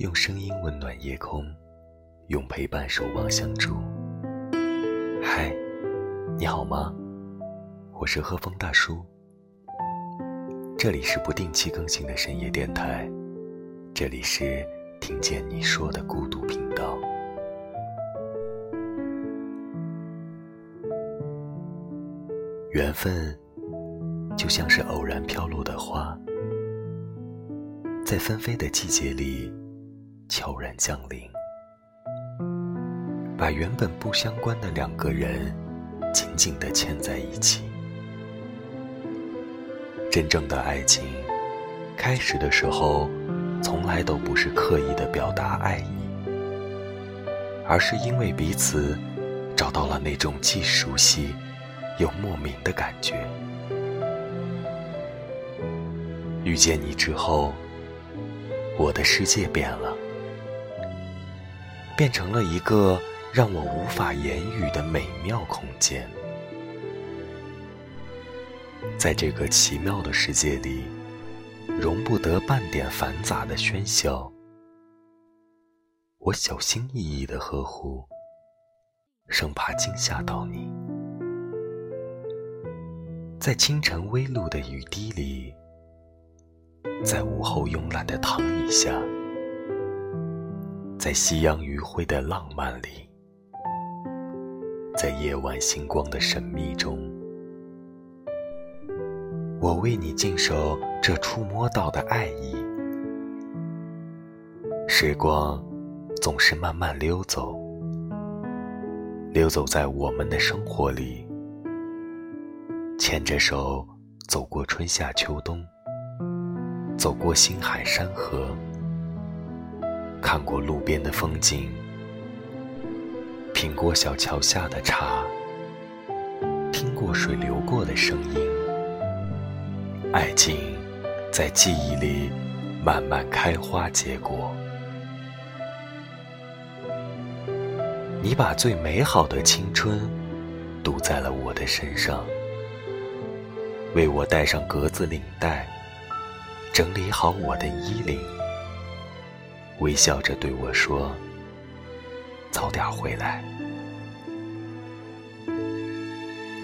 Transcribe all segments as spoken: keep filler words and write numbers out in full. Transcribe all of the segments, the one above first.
用声音温暖夜空，用陪伴守望相助。嗨，你好吗？我是喝风大叔，这里是不定期更新的深夜电台，这里是听见你说的孤独频道。缘分就像是偶然飘落的花，在纷飞的季节里悄然降临，把原本不相关的两个人紧紧地牵在一起。真正的爱情开始的时候，从来都不是刻意的表达爱意，而是因为彼此找到了那种既熟悉又莫名的感觉。遇见你之后，我的世界变了，变成了一个让我无法言语的美妙空间。在这个奇妙的世界里，容不得半点繁杂的喧嚣。我小心翼翼地呵护，生怕惊吓到你。在清晨微露的雨滴里，在午后慵懒的躺椅下，在夕阳余晖的浪漫里，在夜晚星光的神秘中，我为你尽守这触摸到的爱意。时光总是慢慢溜走，溜走在我们的生活里，牵着手走过春夏秋冬，走过星海山河，看过路边的风景，品过小桥下的茶，听过水流过的声音。爱情在记忆里慢慢开花结果，你把最美好的青春堵在了我的身上，为我戴上格子领带，整理好我的衣领，微笑着对我说：“早点回来。”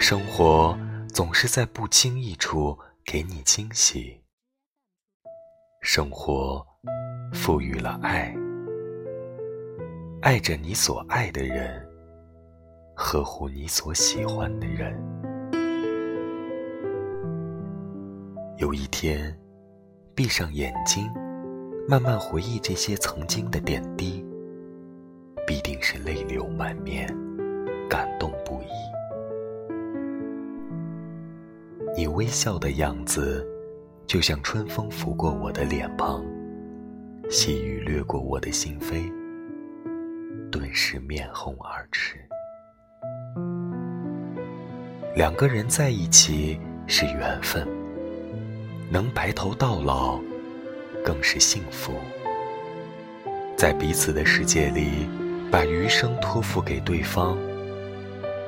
生活总是在不经意处给你惊喜，生活赋予了爱，爱着你所爱的人，呵护你所喜欢的人。有一天，闭上眼睛，慢慢回忆这些曾经的点滴，必定是泪流满面，感动不已。你微笑的样子，就像春风拂过我的脸庞，细雨掠过我的心扉，顿时面红耳赤。两个人在一起是缘分，能白头到老更是幸福。在彼此的世界里，把余生托付给对方，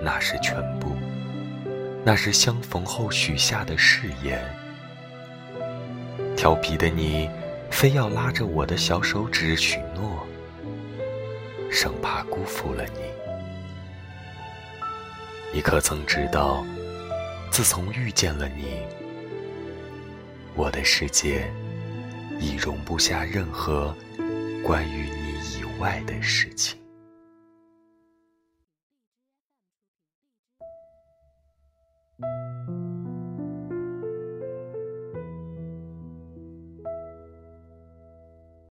那是全部，那是相逢后许下的誓言。调皮的你，非要拉着我的小手指许诺，生怕辜负了你。你可曾知道，自从遇见了你，我的世界已容不下任何关于你以外的事情。